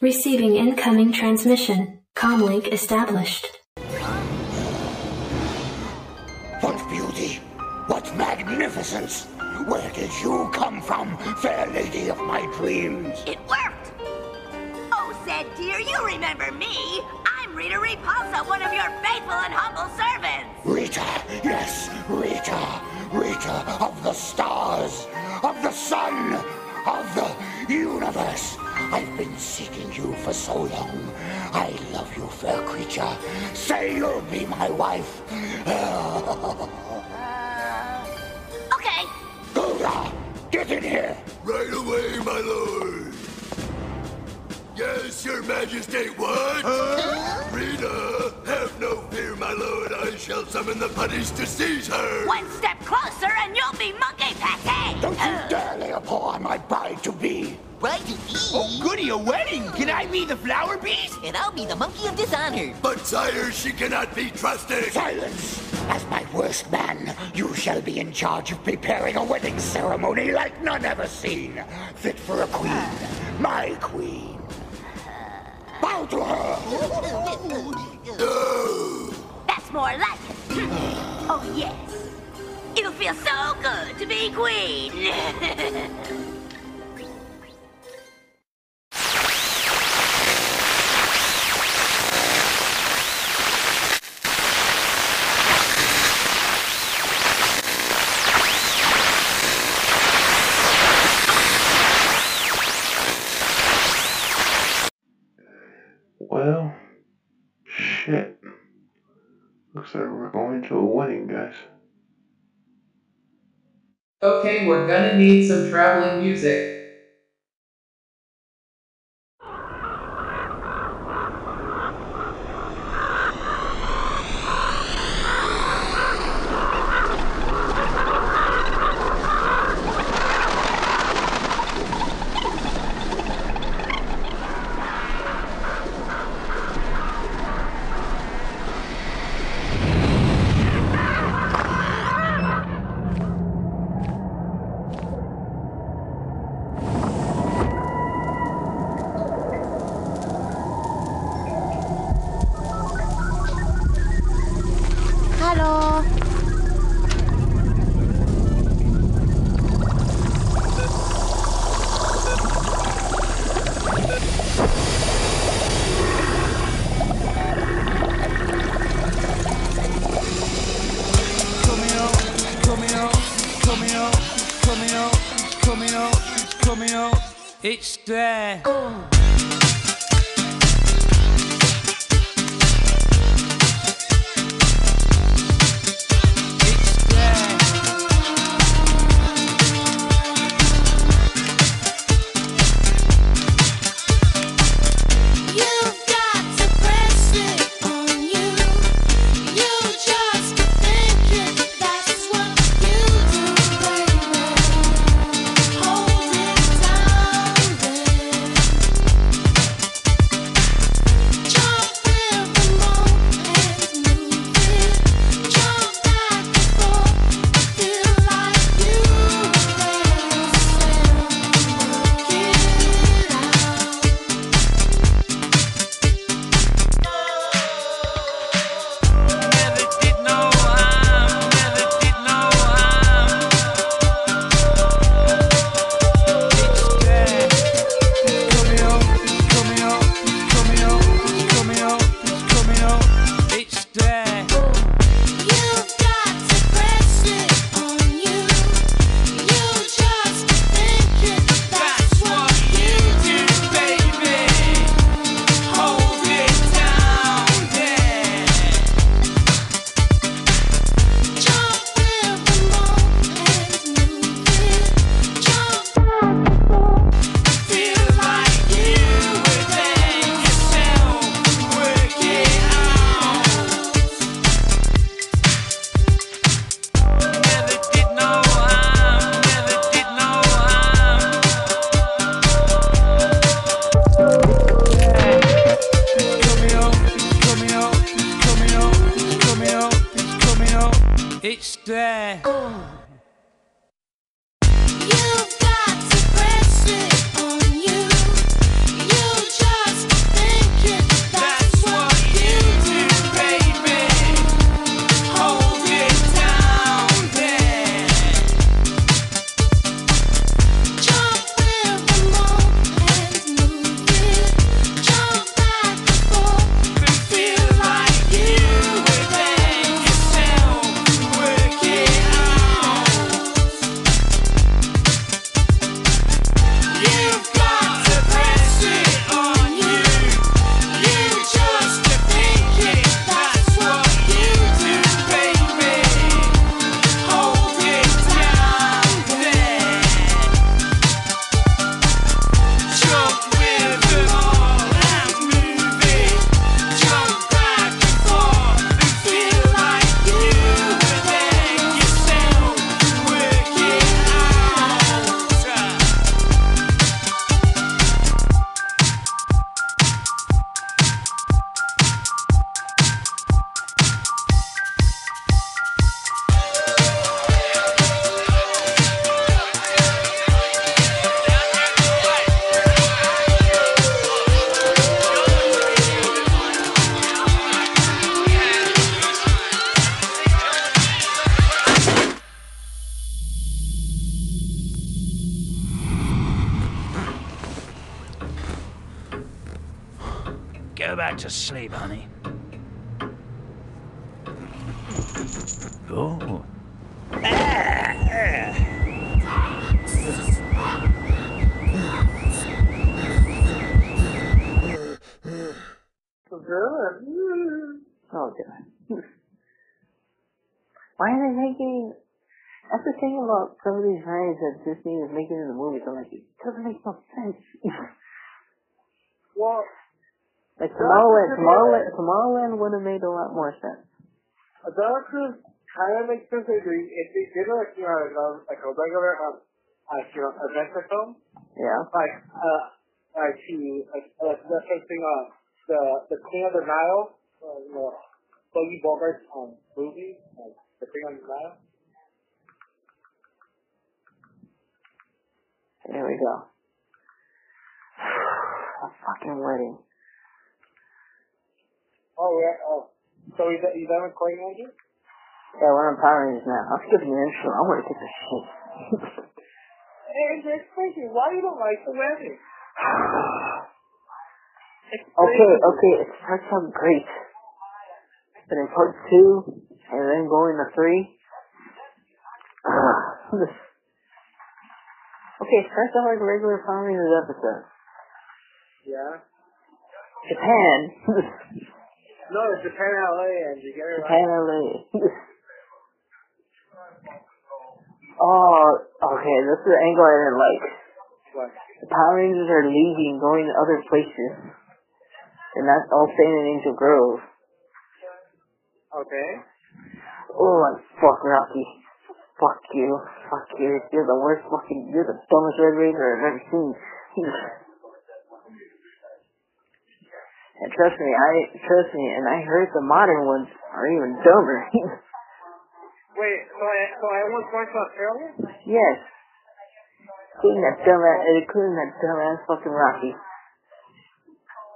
Receiving incoming transmission. Comlink established. What beauty! What magnificence! Where did you come from, fair lady of my dreams? It worked! Oh, Zedd dear, you remember me! I'm Rita Repulsa, one of your faithful and humble servants! Rita! Yes, Rita! Rita of the stars! Of the sun! Of the universe! I've been seeking you for so long. I love you, fair creature. Say you'll be my wife. Okay. Goldar, get in here. Right away, my lord. Yes, your majesty, what? Rita, have no fear, my lord. I shall summon the putties to seize her. One step closer and you'll be monkey pate. Don't you dare lay a paw on my bride-to-be. Oh, goody, a wedding! Can I be the flower beast? And I'll be the monkey of dishonor. But sire, she cannot be trusted! Silence! As my worst man, you shall be in charge of preparing a wedding ceremony like none ever seen. Fit for a queen. My queen. Bow to her! That's more like it. Oh, yes. It'll feel so good to be queen. Well, shit. Looks like we're going to a wedding, guys. Okay, we're gonna need some traveling music. It's there. Oh. Go back to sleep, honey. Oh. Oh, God. Why are they making... That's the thing about some of these variants that Disney is making in the movies. I'm like, it doesn't make no sense. Well, like Tomorrowland would have made a lot more sense. Adult Cruise kind of makes sense. I agree. If they did a regular adventure film, yeah, that's something on the Queen of the Nile, Bogey Bogart's movie, like the Queen of the Nile. There we go. A fucking wedding. Oh, yeah. Oh. So you done with Power Rangers? Yeah, we're on Power Rangers now. I'm skipping an intro. I want to get this shit. And they're crazy. Why you don't like the wedding? Okay. It starts out great. But in part 2, and then going to 3. Okay, first off, like a regular Power Rangers episode. Yeah. Japan. No, it's Japan, LA, and you get it right. Japan, LA. Okay, this is an angle I didn't like. What? The Power Rangers are leaving, going to other places. And that's all staying in Angel Grove. Okay. Oh, fuck Rocky. Fuck you, you're the worst fucking, you're the dumbest Red Ranger I've ever seen. And trust me, and I heard the modern ones are even dumber. Wait, so I was going to Australia? Yes. Including that dumbass fucking Rocky.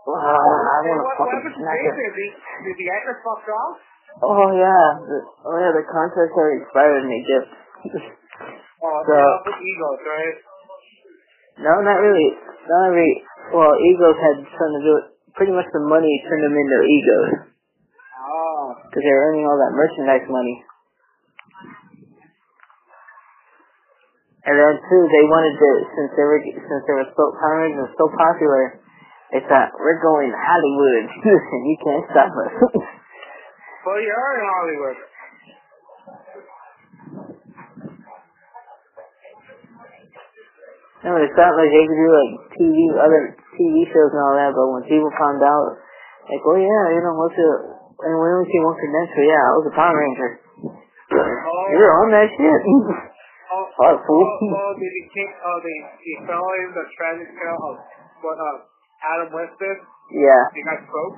Wow, I want to fucking smack it. Did the actor fuck off? Oh yeah, the contracts are expired in Egypt. Oh, so, yeah, with Egos, right? No, not really. Well, Egos had something to do with, pretty much the money turned them into Egos. Oh. Because they were earning all that merchandise money. And then too, they wanted to, since they were so Power Rangers so popular, they thought, we're going to Hollywood, and you can't stop us. Well, you are in Hollywood. No, it's not like they could do like other TV shows and all that, but when people found out, like, oh yeah, you know, what's your next? So yeah, I was a Power Ranger. Oh, you're on that shit. Oh, fool. Oh, they fell in the tragic tale of Adam West did. Yeah. They got spoke.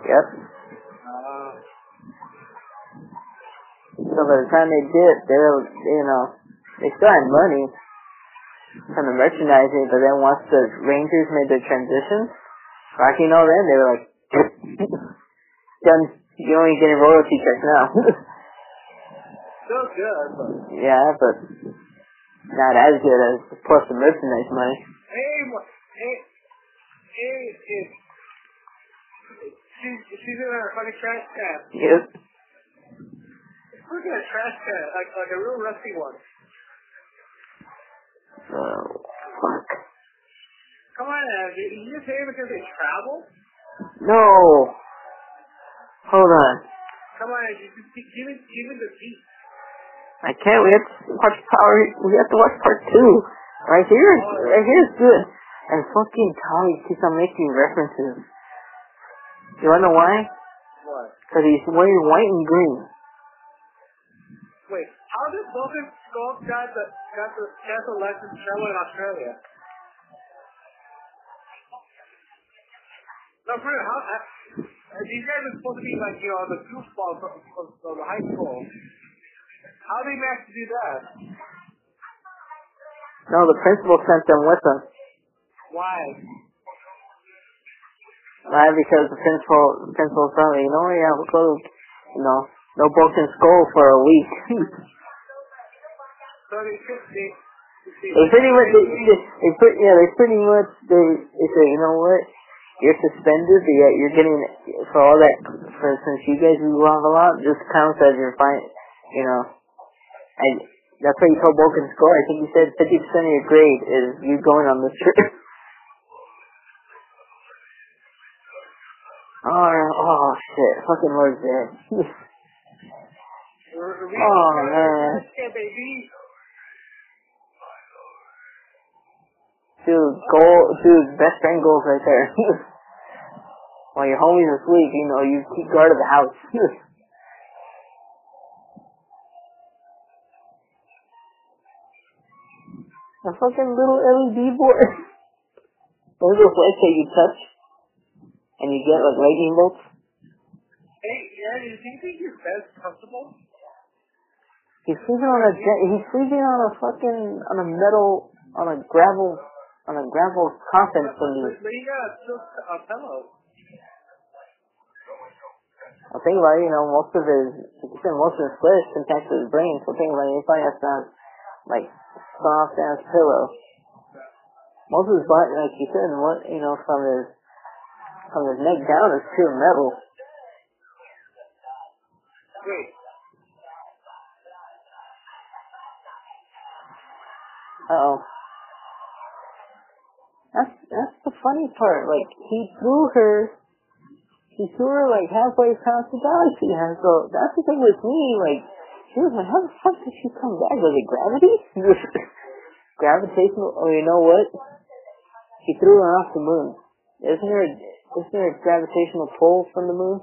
Yep. So by the time they did, they still had money from the merchandising, but then once the Rangers made their transition, Rocky and all them, they were like, done, you're only getting royalty checks now. Still good, but... Yeah, but not as good as, of course, the merchandise money. Hey, she's in a fucking trash can. Yep. Look at a trash can, like a real rusty one. Oh, fuck. Come on, Abby. You just hate it because they travel? No. Hold on. Come on, Abby. Give it the beat. I can't. We have to watch part 2. Right here is good. And fucking Tommy keeps on making references. You wanna know why? What? Because he's wearing white and green. Wait, how did Logan Skull got the cancel license travel in Australia? No, for real, these guys are supposed to be like, you know, the goofballs of the high school. How did they manage to do that? No, the principal sent them with them. Why? Why? Because the principal told me, we'll go, no broken skull for a week. So they pretty much, they say, you know what? Your suspenders, you're getting, for all that, for since you guys move on a lot, just counts as your fine, you know, and that's why you told Vulcan's score. I think you said 50% of your grade is you going on this trip. Oh, shit, fucking Lord Zedd. Oh, man. Yeah, baby. Dude, best friend goals right there. While your homies are asleep, you know, you keep guard of the house. A fucking little LED board. Those are flash that you touch, and you get, like, lightning bolts. Hey, Aaron, do you think you're best comfortable? He's sleeping on a, he's sleeping on a metal, on a gravel coffin for you. But you got just a pillow. Well, think about it, you know, most of his flesh attached to his brain, so think about it, he probably has that, like, soft-ass pillow. Most of his body, like you said, you know, from his neck down is pure metal. Wait. Uh-oh. That's the funny part. Like, he threw her like halfway across the galaxy. So that's the thing with me. Like, she was like, how the fuck did she come back? Was it gravity? Gravitational? Oh, you know what? She threw her off the moon. Isn't there a gravitational pull from the moon?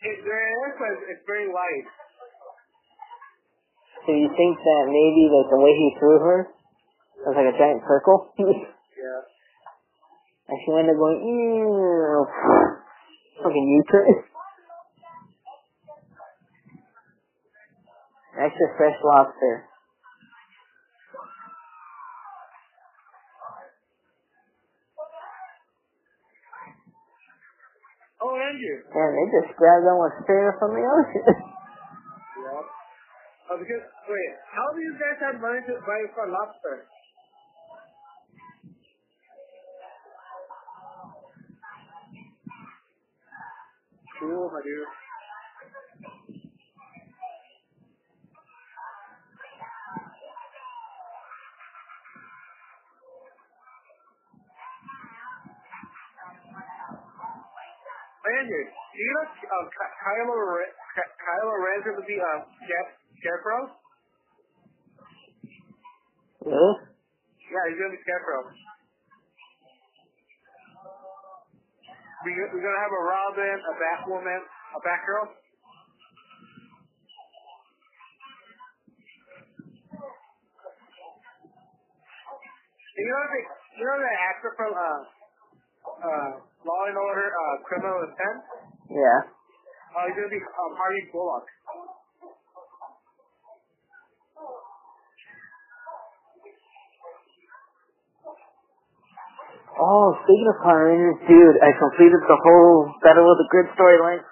There is. It's very light. So you think that maybe like the way he threw her? It was like a giant circle. Yeah. And she ended up going, fucking U-turn. Extra fresh lobster. Oh, Andrew. Yeah, they just grabbed that one straight up from the ocean. Yeah. Oh, because, wait, how do you guys have money to buy for lobster? Cool, my dude. Andrew, do you know Kylo Ren is the Scarecrow? Really? Yeah, he's gonna be Scarecrow. We're gonna have a Robin, a Batwoman, a Batgirl. You know that actor from Law and Order, Criminal Intent? Yeah. Oh, he's gonna be Harvey Bullock. Oh, speaking of Power Rangers, dude, I completed the whole Battle of the Grid storyline.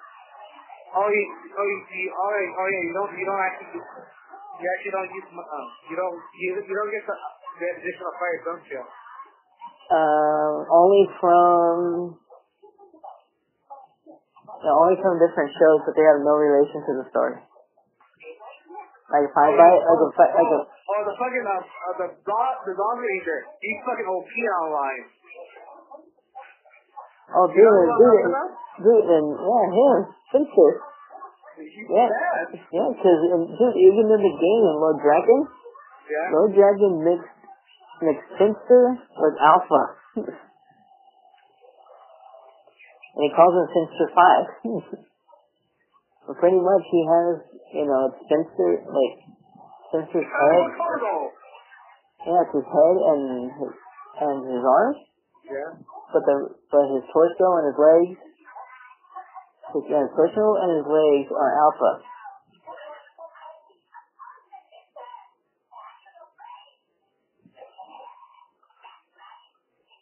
Oh yeah, you don't get the additional fire, don't you? Only from different shows, but they have no relation to the story. Like if I buy the fucking the Lord Ranger, he's fucking OP online. Oh, dude, and yeah, him, Finster. Yeah, because dude, even in the game, in Lord Drakkon, yeah. Lord Drakkon mixed Finster with Alpha, and he calls him Finster 5. But pretty much, he has, you know, Finster's head. Yeah, it's his head and his arms. Yeah. But his torso and his legs, his torso and his legs are Alpha.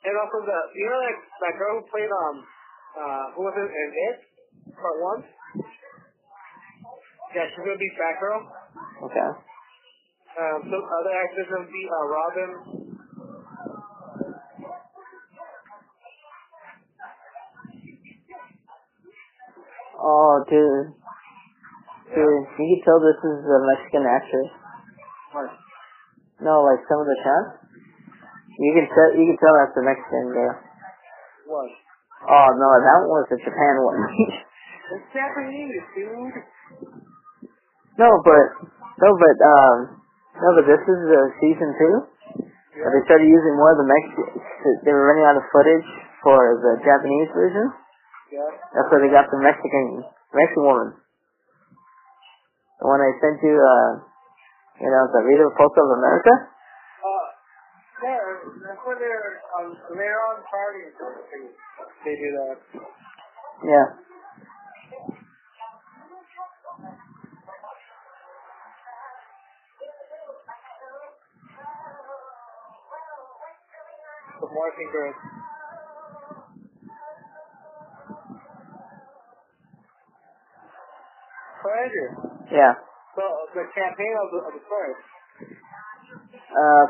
And also that girl who played who was it in It? Part 1? Yeah, she's gonna be Batgirl. Okay. So other actors gonna be Robin. Oh, dude. Yeah. Dude, you can tell this is a Mexican actress. What? No, like some of the shots. You can tell that's a Mexican girl. What? Oh no, that one was a Japan one. It's Japanese, dude. No, but this is season 2. Yeah. They started using more of the Mexican. They were running out of footage for the Japanese version. Yeah. That's where they got the Mexican woman. The one I sent you, the Rita Repulsa of America. Yeah, that's where they're on parties. They do that. Yeah. The Morphin Group. Pleasure. Yeah. So, the campaign of the story.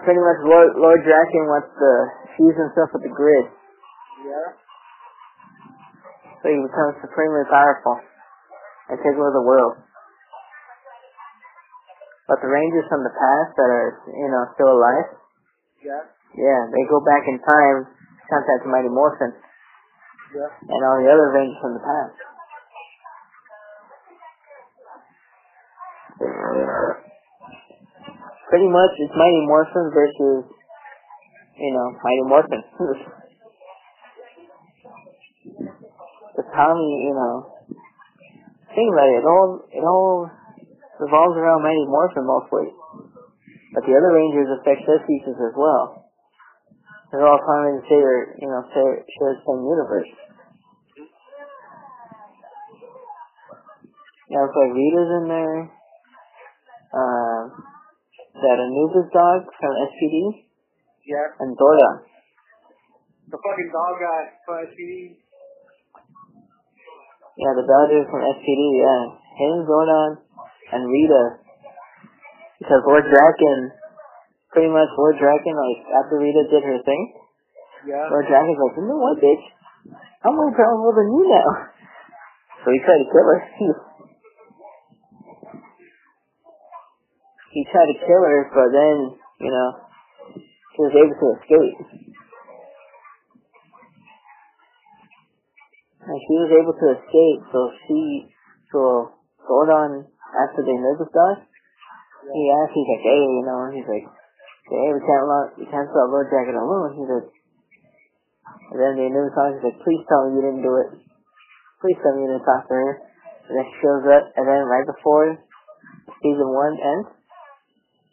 Pretty much Lord Drakkon wants to fuse himself with the grid. Yeah. So he becomes supremely powerful and takes over the world. But the Rangers from the past that are, still alive. Yeah. Yeah, they go back in time to contact Mighty Morphin. Yeah. And all the other Rangers from the past. Pretty much, it's Mighty Morphin versus, Mighty Morphin. The Tommy, think about it, it all revolves around Mighty Morphin mostly. But the other Rangers affect their pieces as well. They're all finally to share the same universe. Yeah, it's like Rita's in there. That Anubis dog from SPD. Yeah. And Dora. The fucking dog guy from SPD. Yeah, the dog dude from SPD, yeah. Him, Zordon, and Rita. Because Lord Drakkon, like, after Rita did her thing, yeah. Lord Drakkon's like, you know what, bitch? I'm more powerful than you now. So he tried to kill her. He tried to kill her, but then, she was able to escape. And she was able to escape, so Zordon, after the Anubis died, he's like, hey, he's like, hey, we can't stop Lord Drakkon alone. He's like, and then the Anubis dog, he's like, please tell me you didn't do it. Please tell me you didn't talk to her. And then she shows up, and then right before season 1 ends,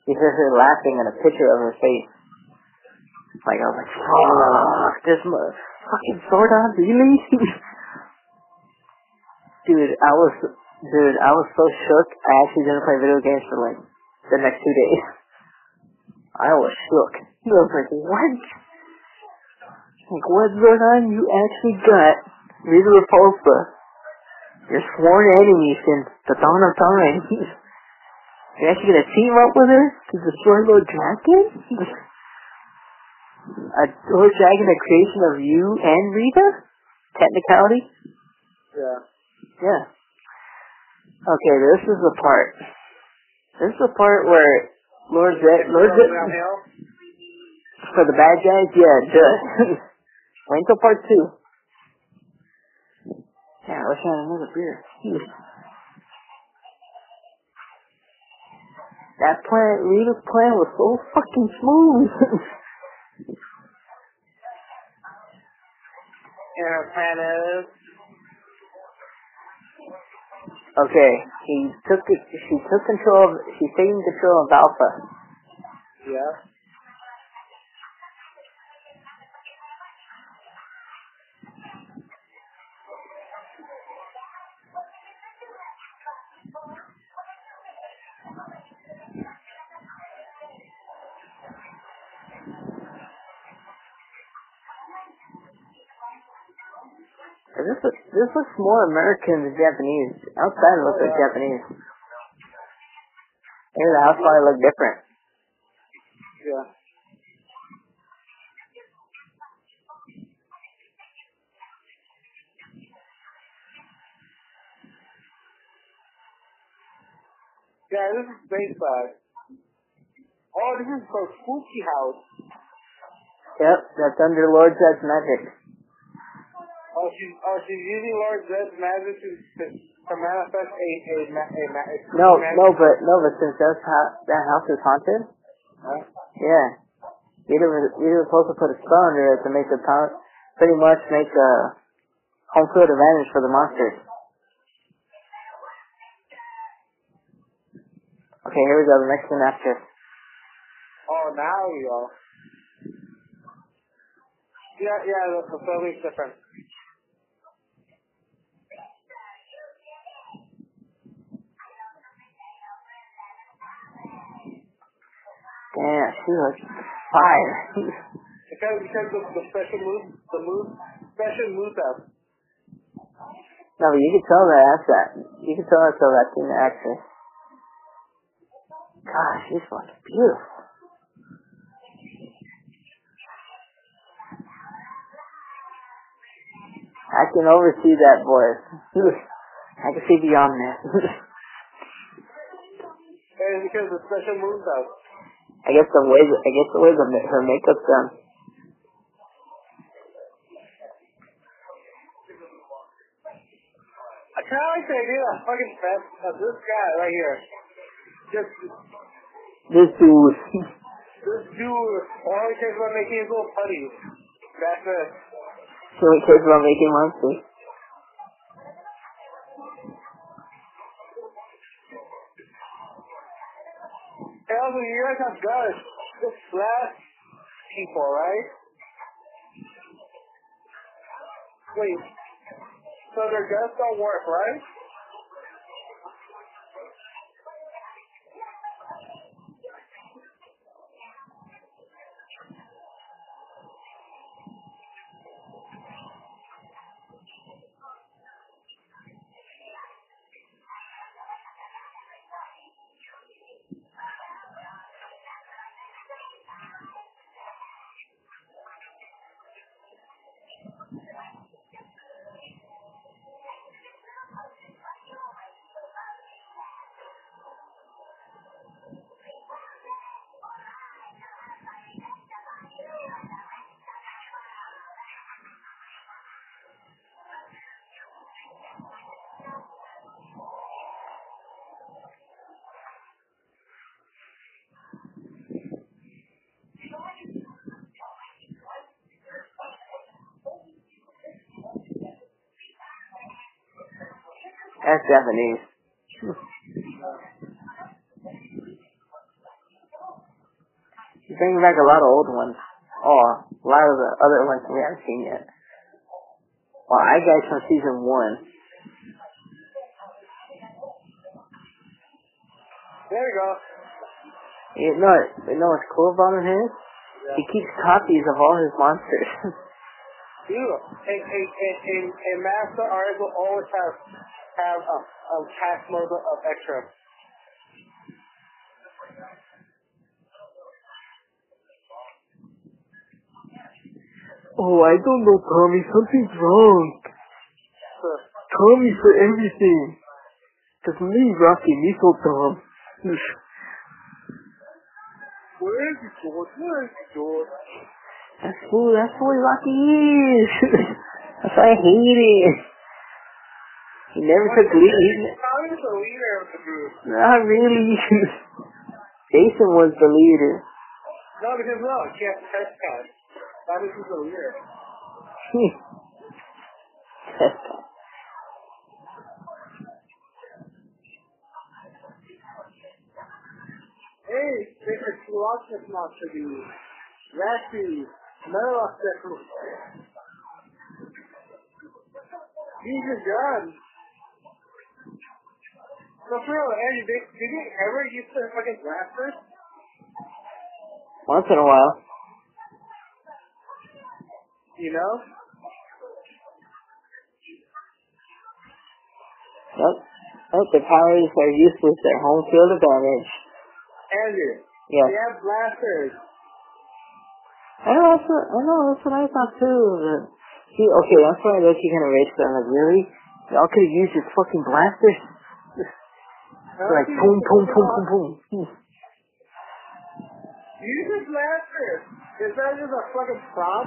you hear her laughing at a picture of her face. Like, I was like, fuck, this fucking Zordon, really? Dude, I was so shook, I actually didn't play video games for, like, the next 2 days. I was shook. I was like, what? Like, what, Zordon? You actually got Rita Repulsa, your sworn enemy since the dawn of time. You're actually gonna team up with her to destroy Lord Drakkon? Lord Drakkon, a creation of you and Rita? Technicality? Yeah. Yeah. Okay, this is the part. This is the part where Lord Zedd for the bad guys, yeah, just wait until part 2. Yeah, let's have another beer. That plan, Rita's plan was so fucking smooth. And her plan is. Okay, she's taking control of Alpha. Yeah. This looks more American than Japanese. Outside it looks like Japanese. Maybe the house probably looked different. Yeah. Yeah, this is baseball. Oh, this is for Spooky House. Yep, that's under Lord Zedd's magic. Oh, she's using Lord Zedd's magic to manifest No, but since that house is haunted. Huh? Yeah. You're supposed to put a spell under it to make the power, pretty much make a home field advantage for the monsters. Okay, here we go, the next one after. Oh, now we go. Yeah, the film is different. Yeah, she looks fire. because the special move, special move up. No, but you can tell that that's that. You can tell that's in the actress. Gosh, she's fucking beautiful. I can oversee that voice. I can see beyond that. And because the special moves out. I guess the way her makeup's done. I kind of like the idea of fucking fast of this guy right here. This dude only cares about making his little putties. That's it. He only cares about making monsters. Hey, also, you guys have guns. Just slash people, right? Wait. So their guns don't work, right? That's Japanese. She's bringing back a lot of old ones. Oh, a lot of the other ones we haven't seen yet. Well, I guess from season 1. There we go. You know what's cool about him is? Yeah. He keeps copies of all his monsters. Dude, a master artist will always have a cast logo of extra. Oh, I don't know, Tommy. Something's wrong. Sure. Tommy for everything. Just me, Rocky, me so dumb. Where is he, George? Where is he, George? That's the way Rocky is. That's why I hate it. He never took lead. Tommy's the leader of the group. Not really. Jason was the leader. No, because no, he can't trespass. Tommy's the leader. Trespass. Hey, there's a lot of monster dudes. Raspy, Metalux, definitely. Use your gun. So for real, Andy, did you ever use the fucking blasters? Once in a while. You know? Nope, the powers are useless at home field advantage. Andrew, yes. They have blasters. I know, that's what I thought too. Okay, that's why I look, you kind of rage, but I'm like, really? Y'all could've used your fucking blasters? Like, boom, boom, boom, boom, boom. You just laughed her. Is that just a fucking prop?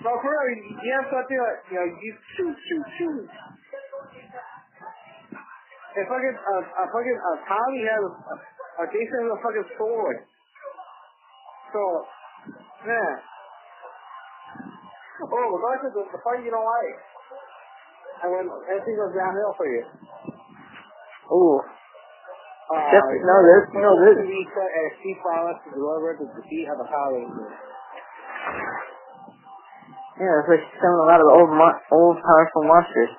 So, bro, you have to do it. You know, you shoot, shoot, shoot. If fucking, a Tommy has a Jason has a fucking sword. So, man. Oh, the part you don't like. And when everything goes downhill for you. Ooh. This. A steep violence to deliver the defeat of the Power Rangers. Yeah, that's like she's killing a lot of the old powerful monsters.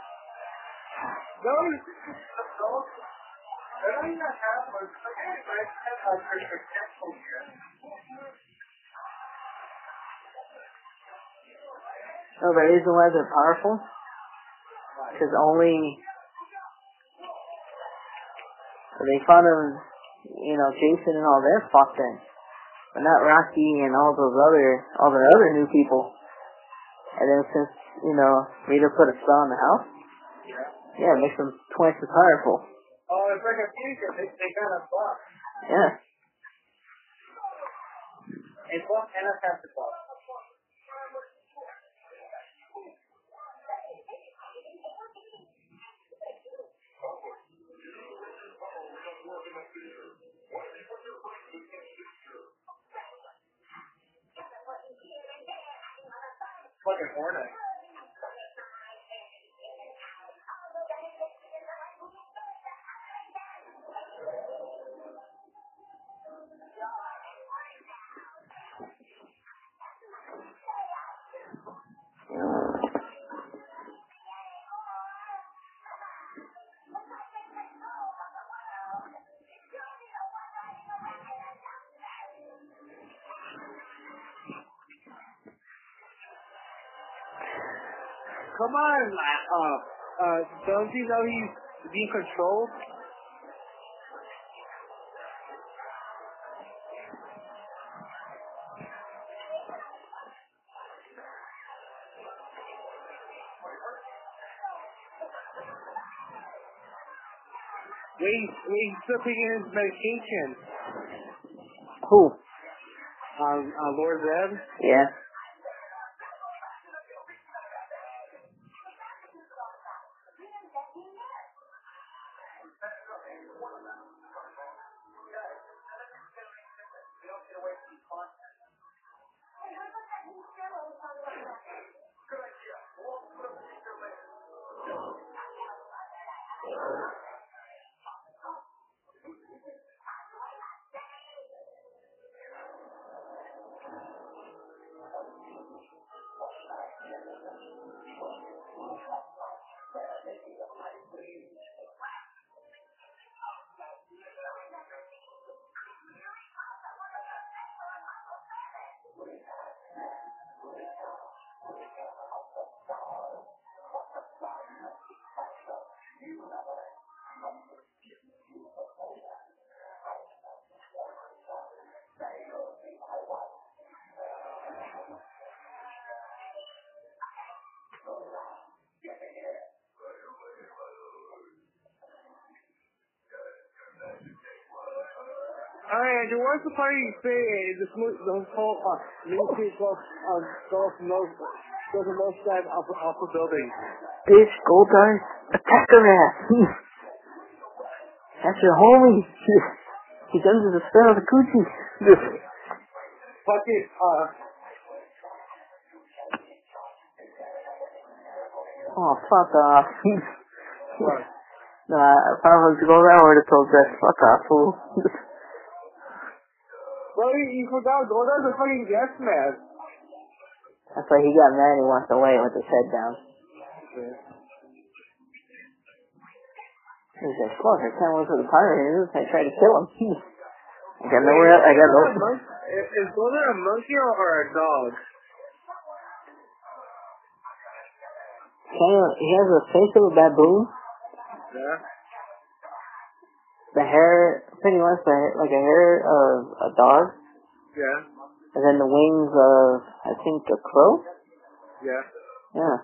No, the reason why they're powerful? Because only... They found them, you know, Jason and all them fucked in. But not Rocky and all the other new people. And then since, you know, Rita put a spell in the house? Yeah, it makes them twice as powerful. Oh, it's like a future. They kind of fuck. Yeah. They fuck and have to fuck. Fucking hornet. Come on, don't you know he's being controlled? Wait, he's still taking his medication. Who? Lord Zedd? Yeah. Alright, Andrew, what's the part you say this whole military goes the most side off the building? Bitch, Goldar, attack her ass! That's your homie! He comes with a spell of the coochie! Fuck it, Oh, fuck off! Nah, if I was Goldar, I would've told that, fuck off, fool! Well, you forgot, Goldar's a fucking yes man. That's why he got mad and he walked away with his head down. Yeah. He's like, fuck, I can't wait for the Power Rangers. I tried to kill him. I got nowhere. Is Goldar a monkey or a dog? He has a face of a baboon. Yeah. The hair, pretty much like a hair of a dog. Yeah. And then the wings of, I think, a crow? Yeah. Yeah.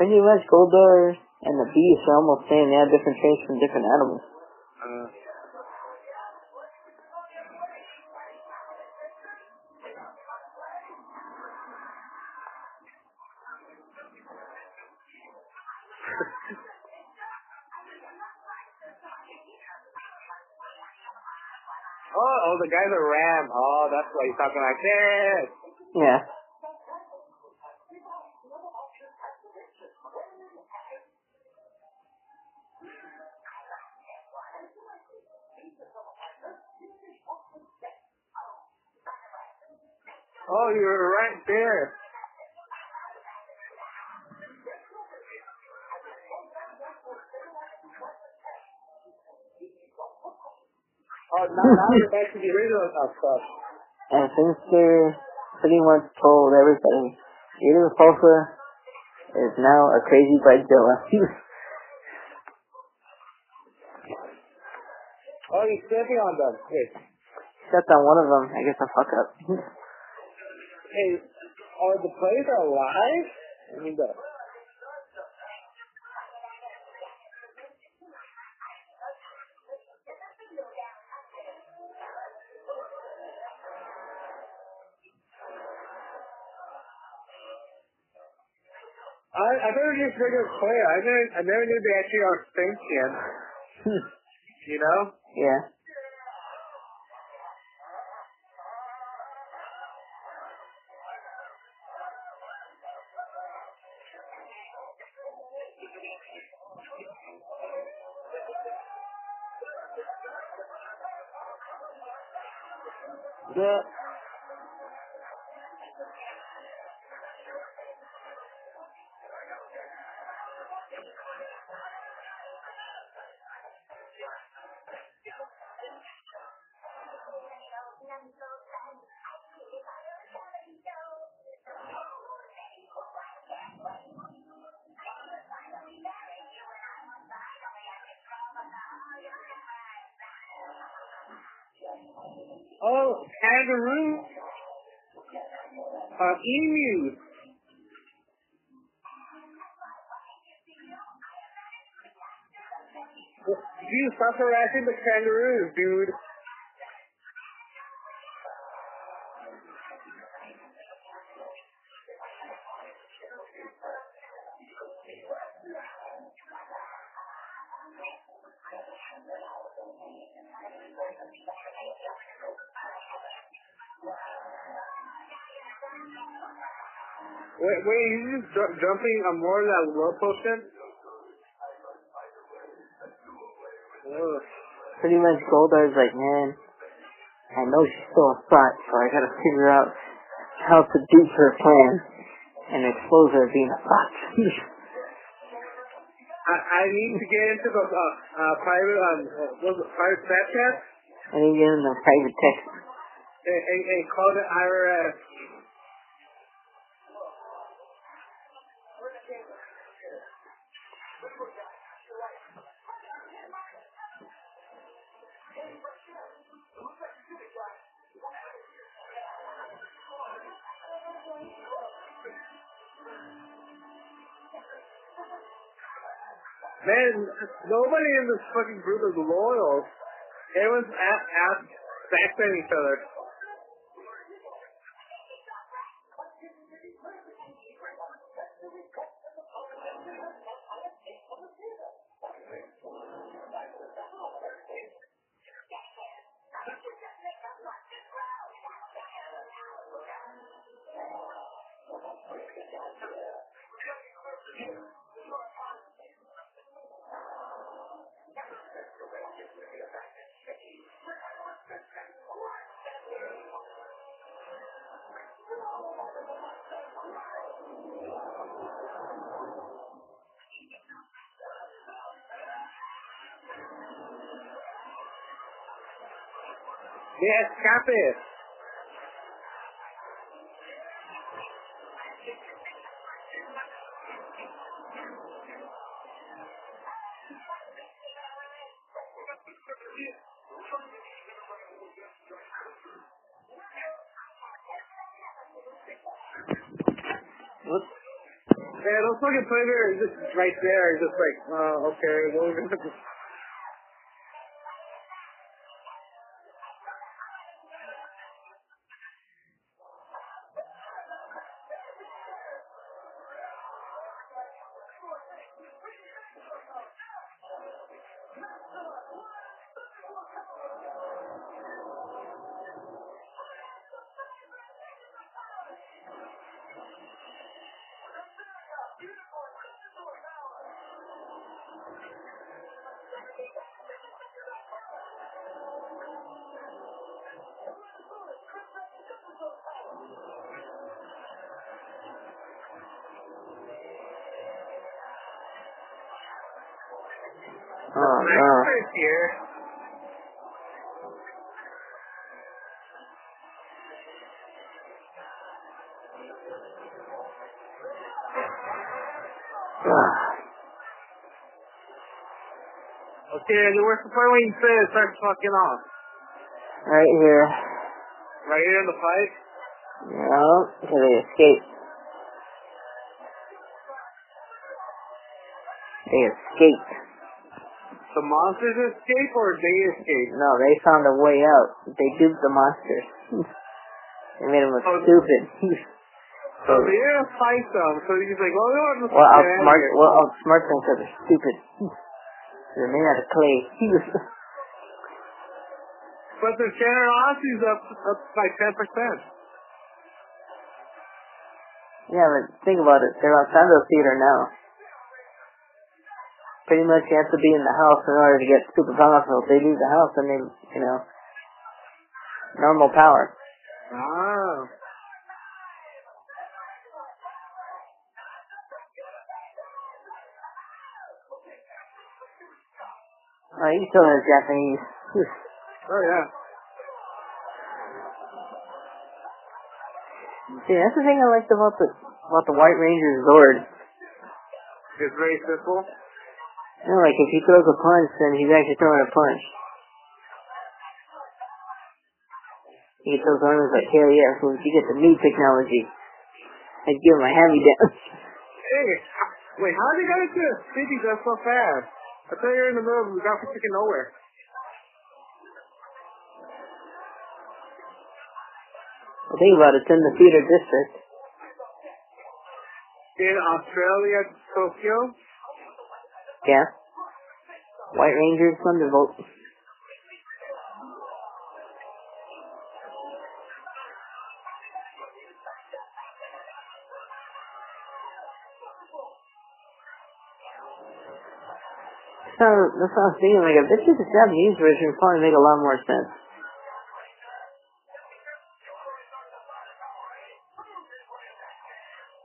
Pretty much Goldar and the Beast are almost the same. They have different traits from different animals. Oh, the guy's a ram. Oh, that's why he's talking like this. Yeah. Oh, you were right there. Oh, now we're back to the original stuff. And Finster pretty much told everybody, Rita Repulsa is now a crazy bridezilla. Oh, he's stepping on them. Hey. Stepped on one of them. I guess I'll fuck up. Hey, are the players alive? I mean, the... I've never used regular clay. I never knew they actually are sentient. You know? Yeah. Oh, kangaroo. Emu. Dude, stop harassing the kangaroos, dude. Wait, you're just dumping more of that love potion? Ugh. Pretty much Goldar's like, man, I know she's still a thought, so I gotta figure out how to dupe her plan and expose her as being a thought. I need to get into the private, private Snapchat? I need to get into the private text. And call the IRS. Man, nobody in this fucking group is loyal. Everyone's backstabbing each other. Yes, copy. Yeah, those fucking players are just right there, just like, oh, okay, well, we're gonna just... Here. Okay, where's the point when you say it starts fucking off? Right here. Right here in the pipe? No, because they escaped. They escaped. The monsters escape, or they escape? No, they found a way out. They duped the monsters. They made them look stupid. So they're going to fight them, so he's like, well, they're outsmart them because they're stupid. They're made out of clay. But their generosity's up by 10%. Yeah, but think about it. They're outside the theater now. Pretty much you have to be in the house in order to get super powerful. If they leave the house, then they, you know, normal power. Oh. Oh, he's still in Japanese. Oh, yeah. See, that's the thing I liked about the White Ranger Zord. It's very simple. No, like if he throws a punch, then he's actually throwing a punch. He throws arms like, hell yeah, so you get the new technology. I'd give him a heavy down. Hey, wait, how did you get into the city that so fast? I thought you were in the middle of the God's freaking nowhere. Well, think about it, it's in the theater district. In Australia, Tokyo? Yeah. White Ranger, Thunderbolt. So, that's what I was thinking, like, if this is the Japanese version, it would probably make a lot more sense.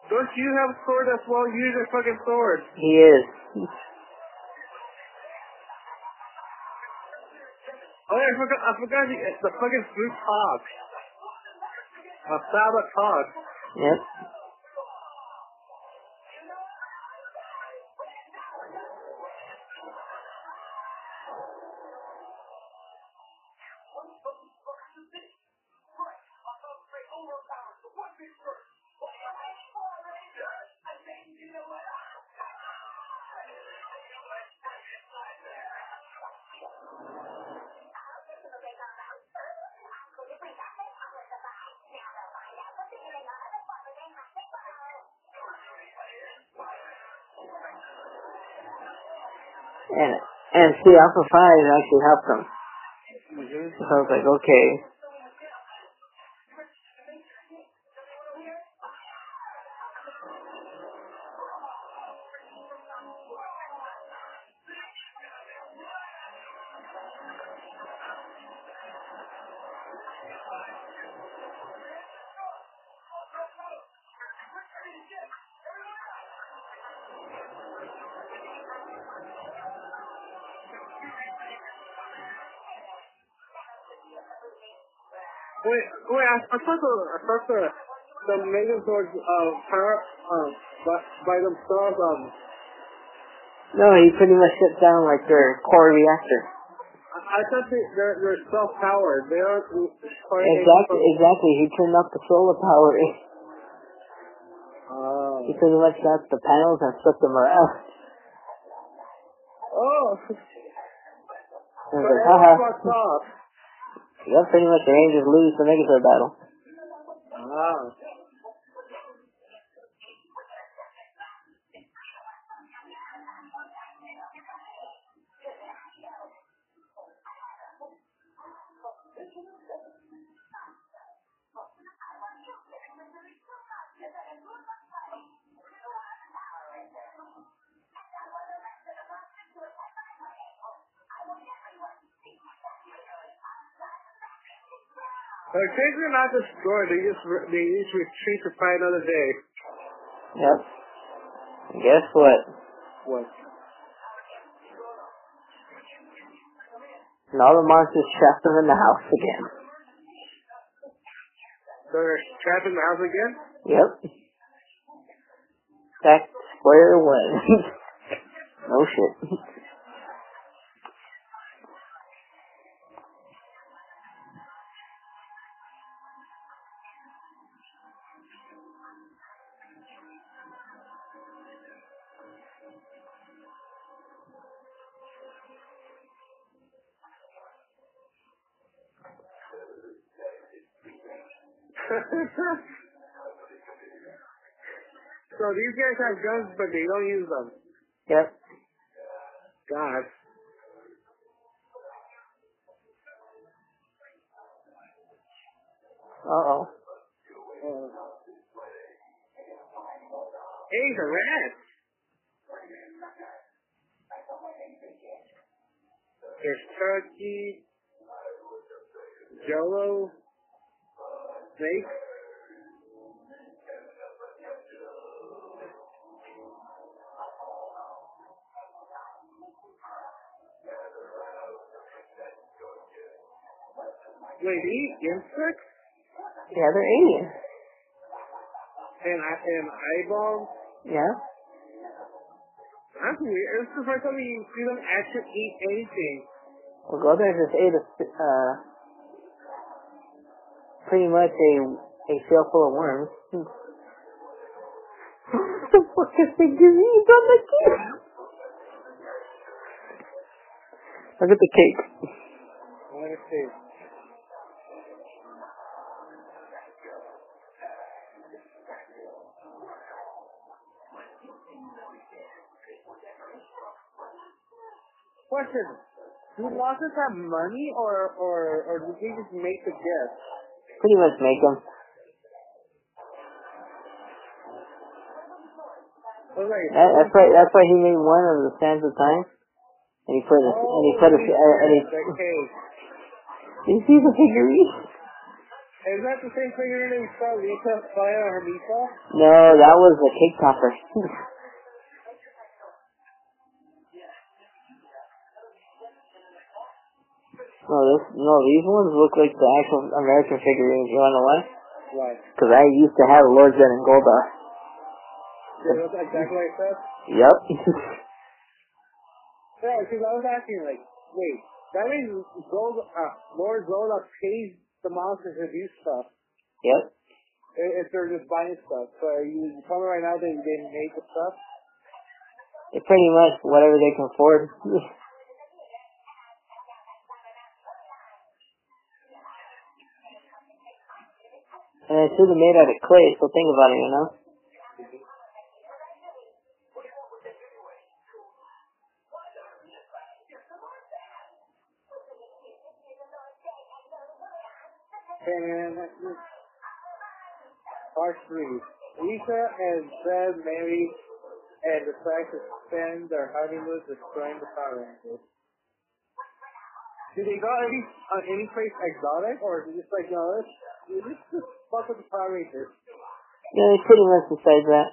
Don't you have a sword that's well used as fucking sword? He is. Oh, yeah, I forgot the fucking fruit hog. A salad hog. Yep. And see, Alpha 5 actually helped them. Mm-hmm. So I was like, okay. I thought the Megazords power by themselves. No, he pretty much shut down like their core reactor. I thought they're self-powered. They are exactly. He turned off the solar power. Oh. You could have left out the panels and flipped them around. Oh. I was like, haha. Yep, pretty much the Rangers lose the Megazord battle. Wow. They're crazy not destroyed, they just retreat to fight another day. Yep. And guess what? What? And all the monsters trapped them in the house again. So they're trapped in the house again? Yep. Back square one. No shit. So these guys have guns, but they don't use them. Yep. God. Uh-oh. Hey, the rat! There's turkey, Jolo, snake. Wait, they eat insects? Yeah, they're eating. And eyeballs? Yeah. That's weird. It's the first time you see them actually eat anything. Well, Goldar just ate pretty much a shell full of worms. What the fuck is the disease on the cake? Look at the cake. Look at the cake. Question: do monsters have money, or do they just make the gifts? Pretty much make them. Right. That's why he made one of the Sands of Time, and he put you see the figurine? Is that the same figurine that we saw Lisa fire on her meatball? No, that was the cake topper. These ones look like the actual American figurines. You wanna know why? Why? Because I used to have Lord Zedd and Goldar. They look exactly like that? Yep. Yeah, because I was asking, like, wait, that means Lord Goldar pays the monsters to do stuff. Yep. If they're just buying stuff. So are you telling me right now they make the stuff? It's pretty much whatever they can afford. And it's really made out of clay, so think about it, you know? And part 3. Rita and Zedd marry and decide to spend their honeymoon destroying the Power Rangers. Do they go on any place exotic, or is it just like, no, let's just fuck with the Power Rangers? Yeah, they pretty much decide that.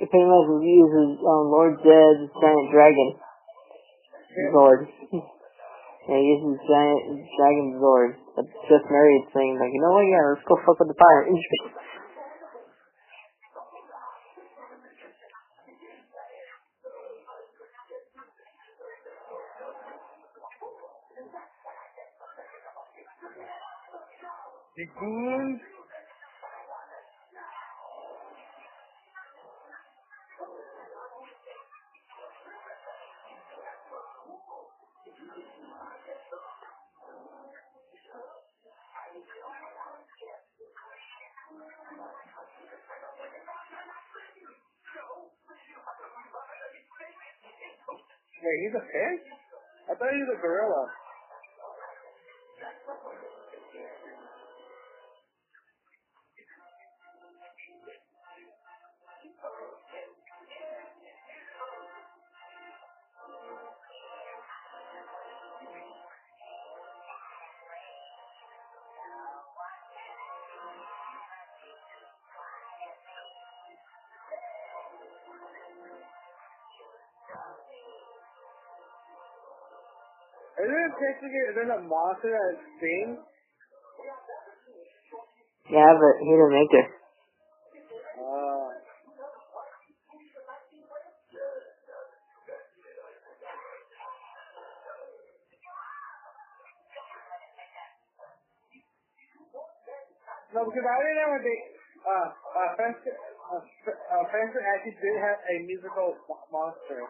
It pretty much uses Lord Zedd's giant dragon. Yeah. Zord. Yeah, he uses giant dragon Zord. But just married thing, like, you know what, yeah, let's go fuck with the Power Rangers. The goons. Wait, he's a pig? I thought he was a gorilla. Isn't a monster that sings? Yeah, but he didn't make it. No, because I didn't know when they, Finster actually did have a musical monster.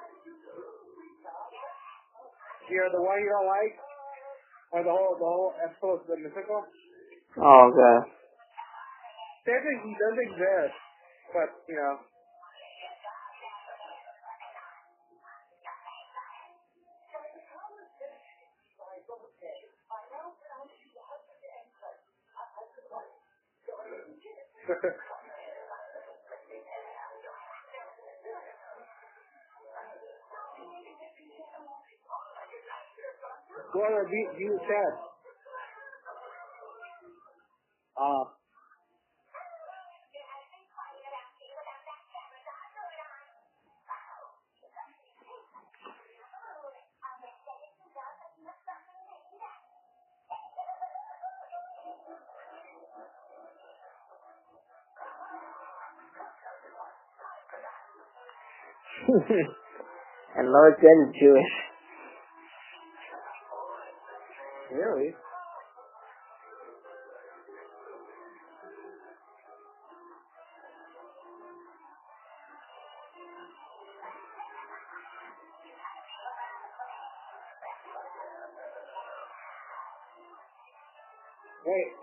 You're the one you don't like? Or the whole episode of the mythical? Oh, God. Sadly, he does exist. But, you know. Goldar beat Zedd. And Lord Zedd is Jewish. Really? Wait,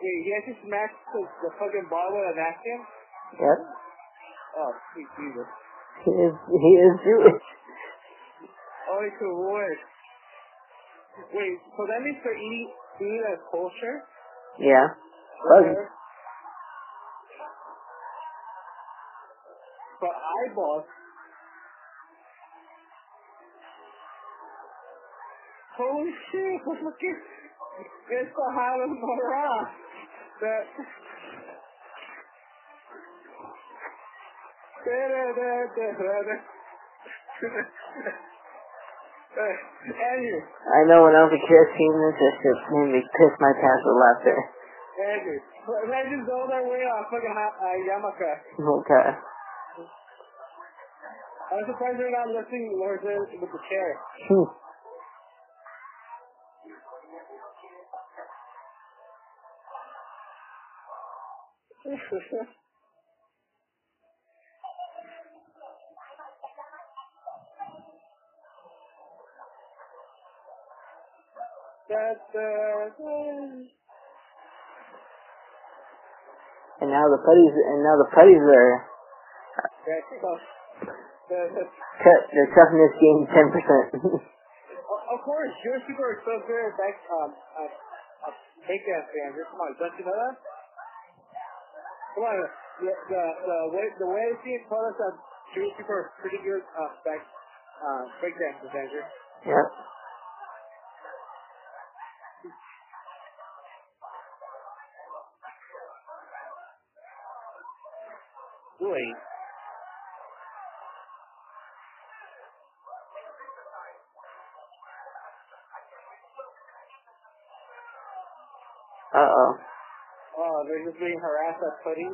you actually smashed the fucking bottle of that vacuum? Yep. Oh, sweet Jesus. He is Jewish. Oh, it's a word. Wait, so that means they're eating a culture? Yeah. But eyeballs. Holy shit! Look at it's the Hala Mara. That. Andrew. I know when I was a kid seeing this, it just made me piss my pants with laughter. Andrew, imagine Goldar wearing a fucking yarmulke. Okay. I'm surprised they're not lifting Lord Zedd with the chair. And now the putties are they're toughing this game 10%. Of course, Jewish people are so good at that take that fans. Come on, don't you know that? Come on, the way I see it told us that Jewish people are pretty good breakdance dancers. Yeah. Wait. Uh-oh. Oh, they're just being harassed by pudding?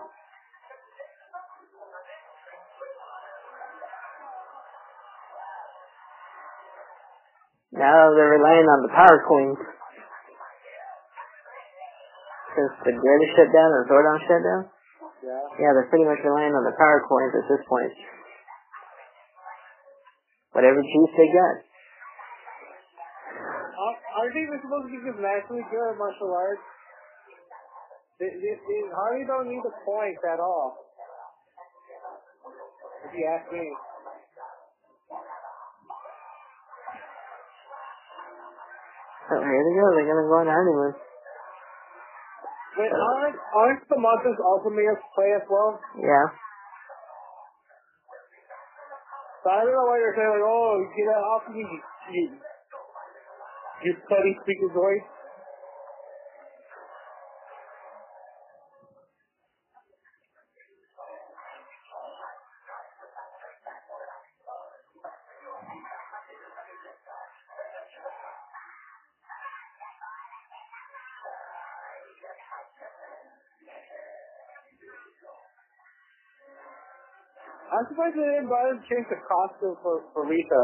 Now they're relying on the power coins. Since the grid is shut down, the Zordon shut down? Yeah, they're pretty much relying on the power coins at this point. Whatever juice they got. Aren't they supposed to be just naturally good at martial arts? They hardly don't need the points at all. If you ask me. Oh, here they go. They're going to go on a honeymoon. Wait, aren't the monsters also made us play as well? Yeah. So I don't know why you're saying, like, oh, you get that off me, you study speaker voice. I'm surprised they didn't bother to change the costume for Rita.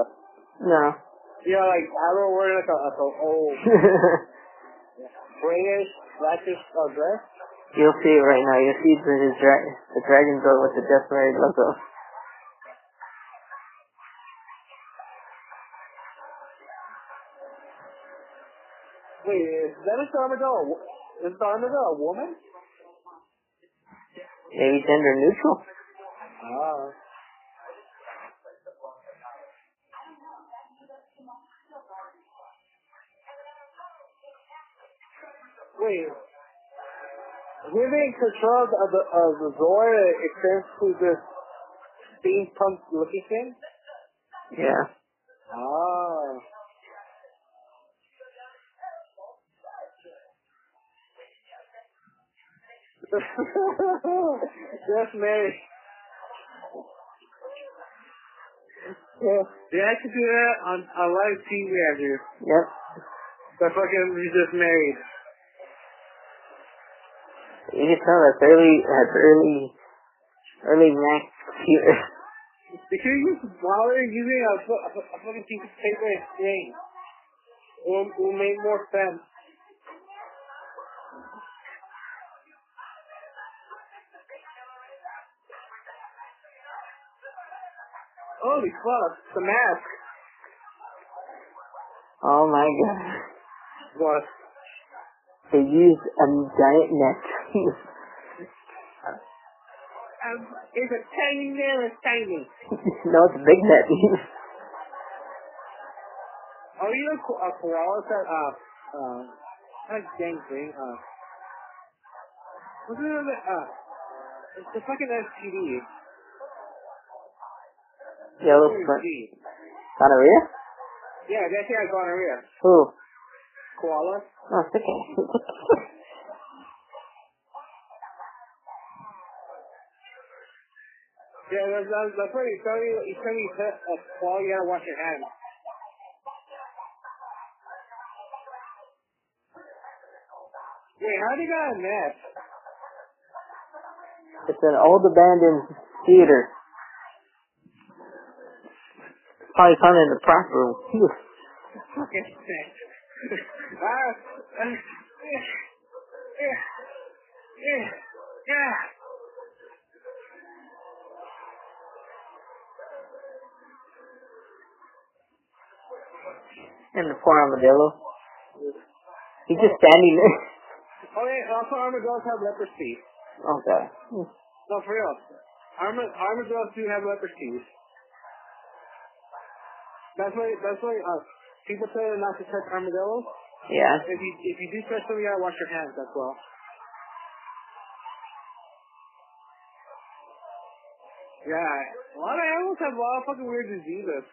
No. You know, like, I don't wear like an old grayish, blackish dress. You'll see it right now. You'll see the dragon girl with the death married logo. Wait, is that a Charmado? Is Charmado a woman? Maybe gender neutral. Ah. Wait. We're in control of the Zord extends to this steampunk looking thing? Yeah. Ah. That's nice. Yeah. They actually do that on live TV out here. Yep. The fucking he's just married. You can tell that's early Mac computer. The computer used to bother using a fucking piece of paper and string. It'll make more sense. Holy fuck, the mask. Oh my god. What? They used a giant net. It's a tiny net, it's tiny. No, it's a big net. Are you a koala set? Not gang thing, what's the name of it? It's the fucking SPD. Yellow sprint. Gonorrhea? Yeah, that's yeah, gonorrhea. Who? Koala. Oh, sick. Yeah, that's right. It's funny you put a koala, you gotta wash your hands. Wait, how do you got a net? It's an old abandoned theater. Probably found it in the prop room. Fucking sick. Yeah. And the poor armadillo. He's just standing there. Oh yeah, also armadillos have leprosy. Okay. No, for real. Armadillos do have leprosy. That's why people say not to touch armadillos. Yeah. If you do touch them, you gotta wash your hands. That's well. Yeah. A lot of animals have a lot of fucking weird diseases.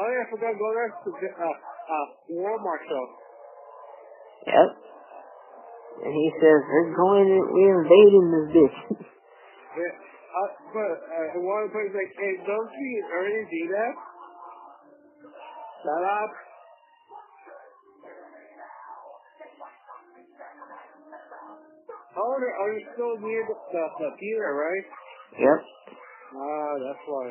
Oh yeah, I forgot Goldar's Walmart show. Yep. And he says, we're invading this bitch. Yeah, but one person's like, hey, don't we already do that? Shut up. Oh, are you still near the theater, right? Yep. Ah, that's why.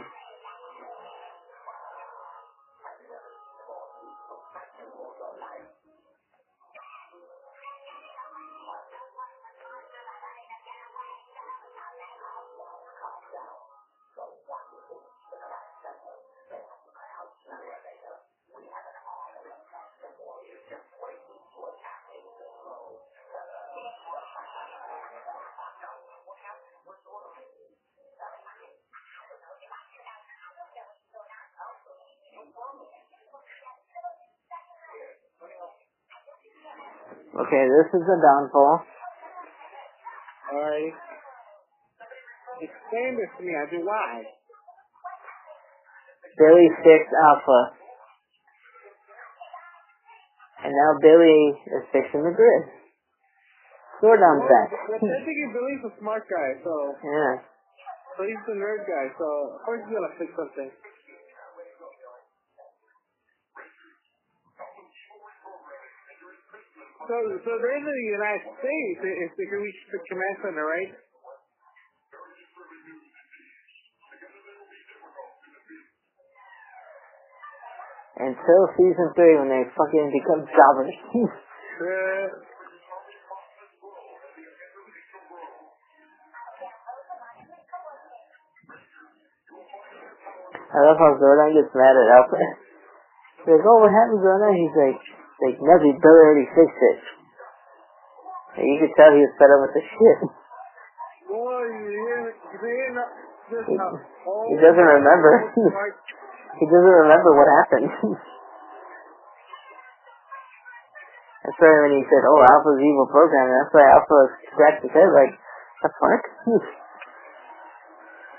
Okay, this is a downfall. Alright. Explain this to me, I'll do why. Billy fixed Alpha. And now Billy is fixing the grid. Zordon's back. I think Billy's a smart guy, so... Yeah. So he's the nerd guy, so of course he's gonna fix something. So they're in the United States, if they can reach the command center, right? Until season 3 when they fucking become jobbers. I love how Zordon gets mad at Alpha. He's like, oh, what happened, Zordon? He's like, Nebby, Billy already fixed it. And you could tell he was fed up with the shit. Boy, he doesn't remember. He doesn't remember what happened. That's why when he said, oh, Alpha's evil programming, that's why Alpha scratched his head like, the fuck?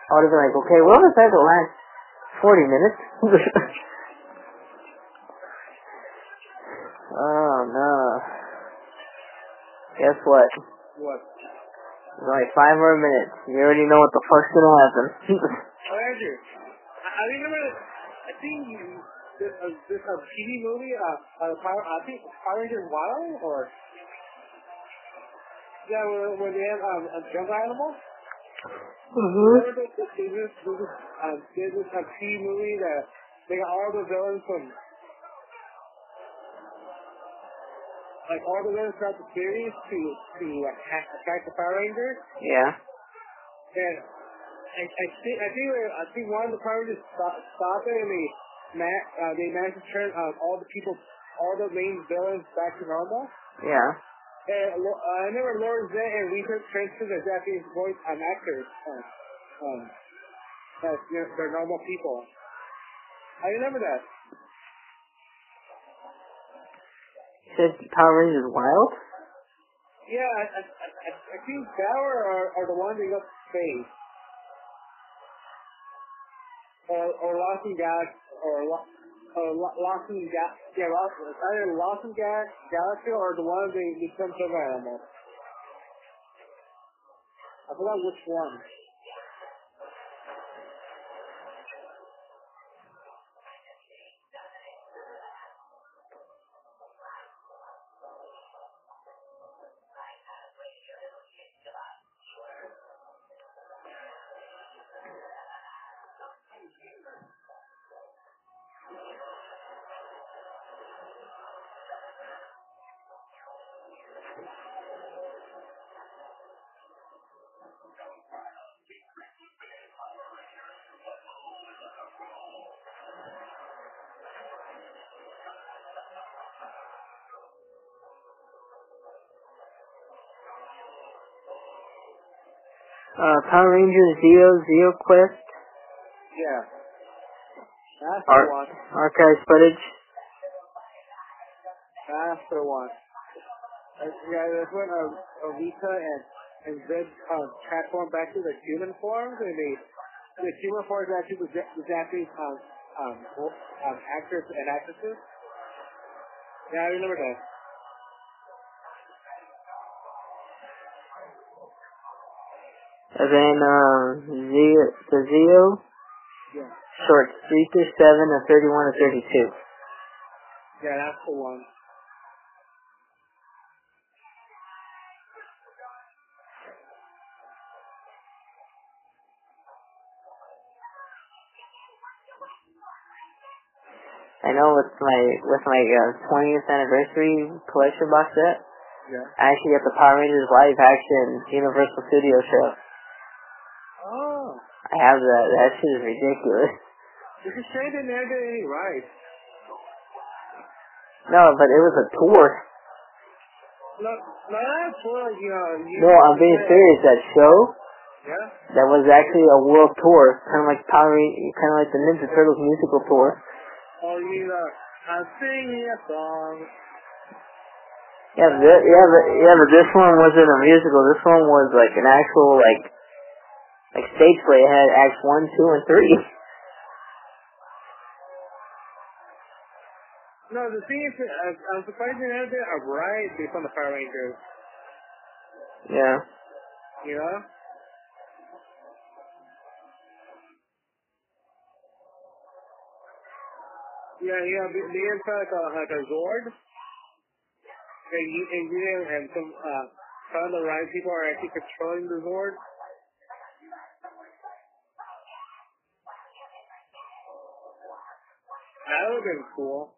I would have been like, okay, what was that the last 40 minutes? Oh, no. Guess what? What? There's only 5 more minutes. You already know what the fuck's gonna happen. Oh, Andrew, I remember... I think this TV movie, Power Rangers Wild, or yeah, where they have a jungle animal. Remember they did this TV movie that they got all the villains from, like all the villains throughout the series to attack the Power Rangers. Yeah. And. I think one of the Power Rangers stopped it, and they managed to turn all the main villains back to normal. Yeah. And I remember Lord Zedd and Rita Repulsa, the Japanese voice actors, as they're normal people. I remember that. You said Power Rangers Wild? Yeah, I think Power are the ones that got saved. Or Lost Galaxy, either Lost Galaxy or the one they sent to the animal. I forgot which one. Power Rangers Zeo Quest. Yeah. That's the one. Archive footage. That's the one. Yeah, that's when Alita and Zedd transform back to the human forms, and the human forms are actually the Japanese actors and actresses. Yeah, I remember that. And then, Zeo, yeah. Shorts 3 through 7 or 31 or 32. Yeah, that's the one. I know with my 20th anniversary collection box set, yeah. I actually got the Power Rangers live action Universal Studios show. I have that. That shit is ridiculous. It's a shame they never did any rides. No, but it was a tour. No, not a tour. No, I'm being serious. That show. Yeah. That was actually a world tour, kind of like the Ninja Turtles musical tour. Oh, you know, I'm singing a song. Yeah, but this one wasn't a musical. This one was like an actual like stage play. It had acts 1, 2, and 3. No, the thing is, I'm surprised they had a variety based on the Power Rangers. Yeah. You know? Yeah, they had like a Zord. And some of the right people are actually controlling the Zord. That would have been cool.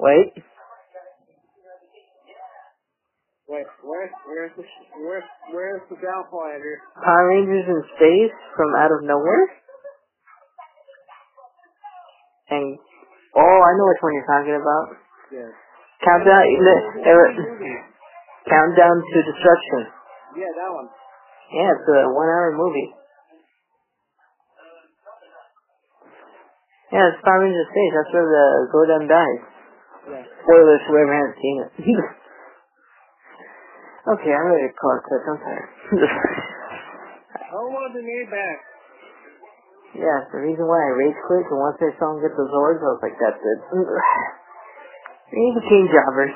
Wait. Wait, where's the downfall, Andrew? Power Rangers in Space from out of nowhere? And, oh, I know which one you're talking about. Yeah. Countdown to Destruction. Yeah, that one. Yeah, it's a 1-hour movie. Yeah, it's Power Rangers in Space. That's where the Zordon dies. Yeah. Spoilers for whoever hasn't seen it. Okay, I'm ready to call it quick. I'm tired. I don't want the name back. Yeah, the reason why I rage quit and once I saw him get the Zords, I was like, that's it. We need to change jobbers.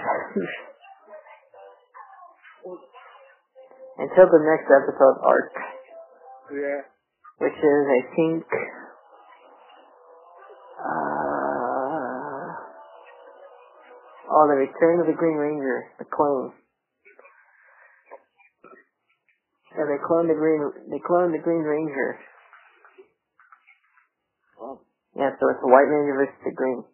Until the next episode arc. Yeah. Which is, I think... The Return of the Green Ranger, the clone. Yeah, they cloned the Green Ranger. Oh. Yeah, so it's the White Ranger versus the Green.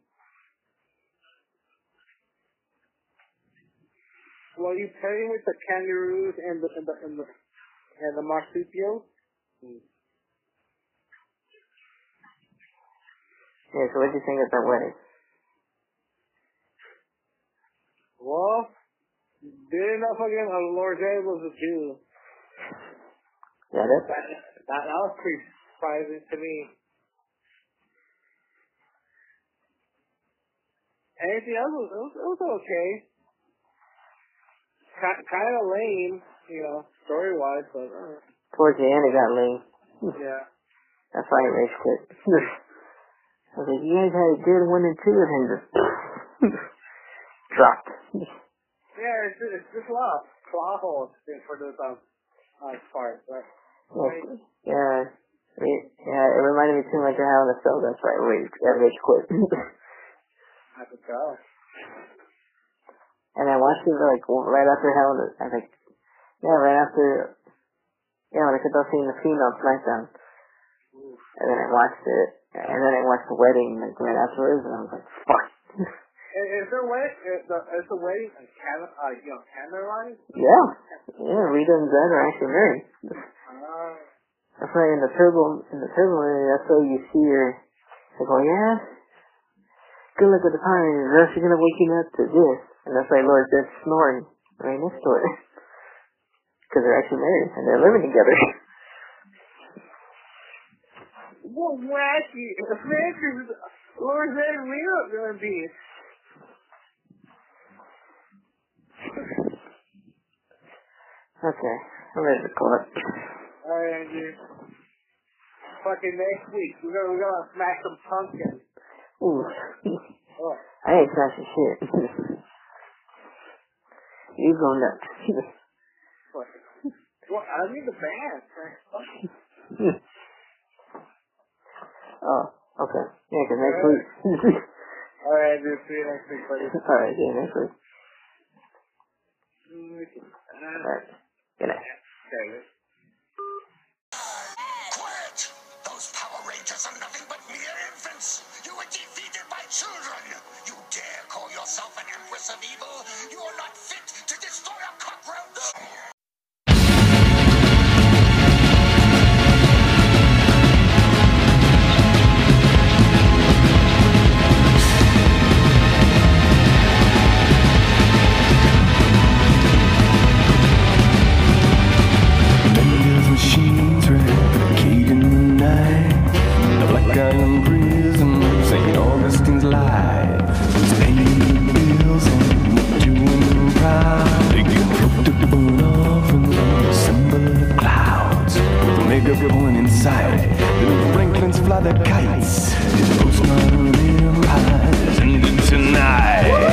Well, you pairing with the kangaroos and the marsupials? Mm. Yeah, so what do you think of that wedding? Well, did enough again. Lord Drakkon was a Jew. Yeah, that was pretty surprising to me. Anything else it was okay. Kind of lame, you know, story wise, but. Towards the end, it got lame. Yeah. That's why I rage quit. I was like, you guys had a good 1 and 2, and then just. Dropped. Yeah, it's just a lot of claw holes for this part. But right? Yeah. Yeah, it reminded me too much of how in the cell. That's right. I rage quit. I could tell. And I watched it like right after Hell in the... I think, yeah, right after... Yeah, when I kept on seeing the female SmackDown. Oof. And then I watched it. And then I watched the wedding like right afterwards, and I was like, fuck. Is there a wedding in Canada, Canada? Yeah. Yeah, Rita and Zedd are actually married. That's why in the turbo movie, that's why you see her, like, oh yeah, good luck with the Power Rangers, they're actually going to waken up to this. And that's why Lord Zedd's snoring right next to her. Because they're actually married, and they're living together. What wacky, the Rangers, Lord Zedd and Rita are going to be. Okay, I'm ready to call it. Alright, Andrew. Fucking next week, we're gonna smash some pumpkins. Ooh. Oh. I ain't smashing shit. You go nuts. What? I need the bath. Oh, okay. Yeah, cause next week. Alright, Andrew, see you next week, buddy. Alright, see you next week. Alright, good night. Quiet! Those Power Rangers are nothing but mere infants! You were defeated by children! You dare call yourself an Empress of Evil? You are not fit to destroy a cockroach! everyone inside. The Franklin's fly the kites. The postman empires ended tonight.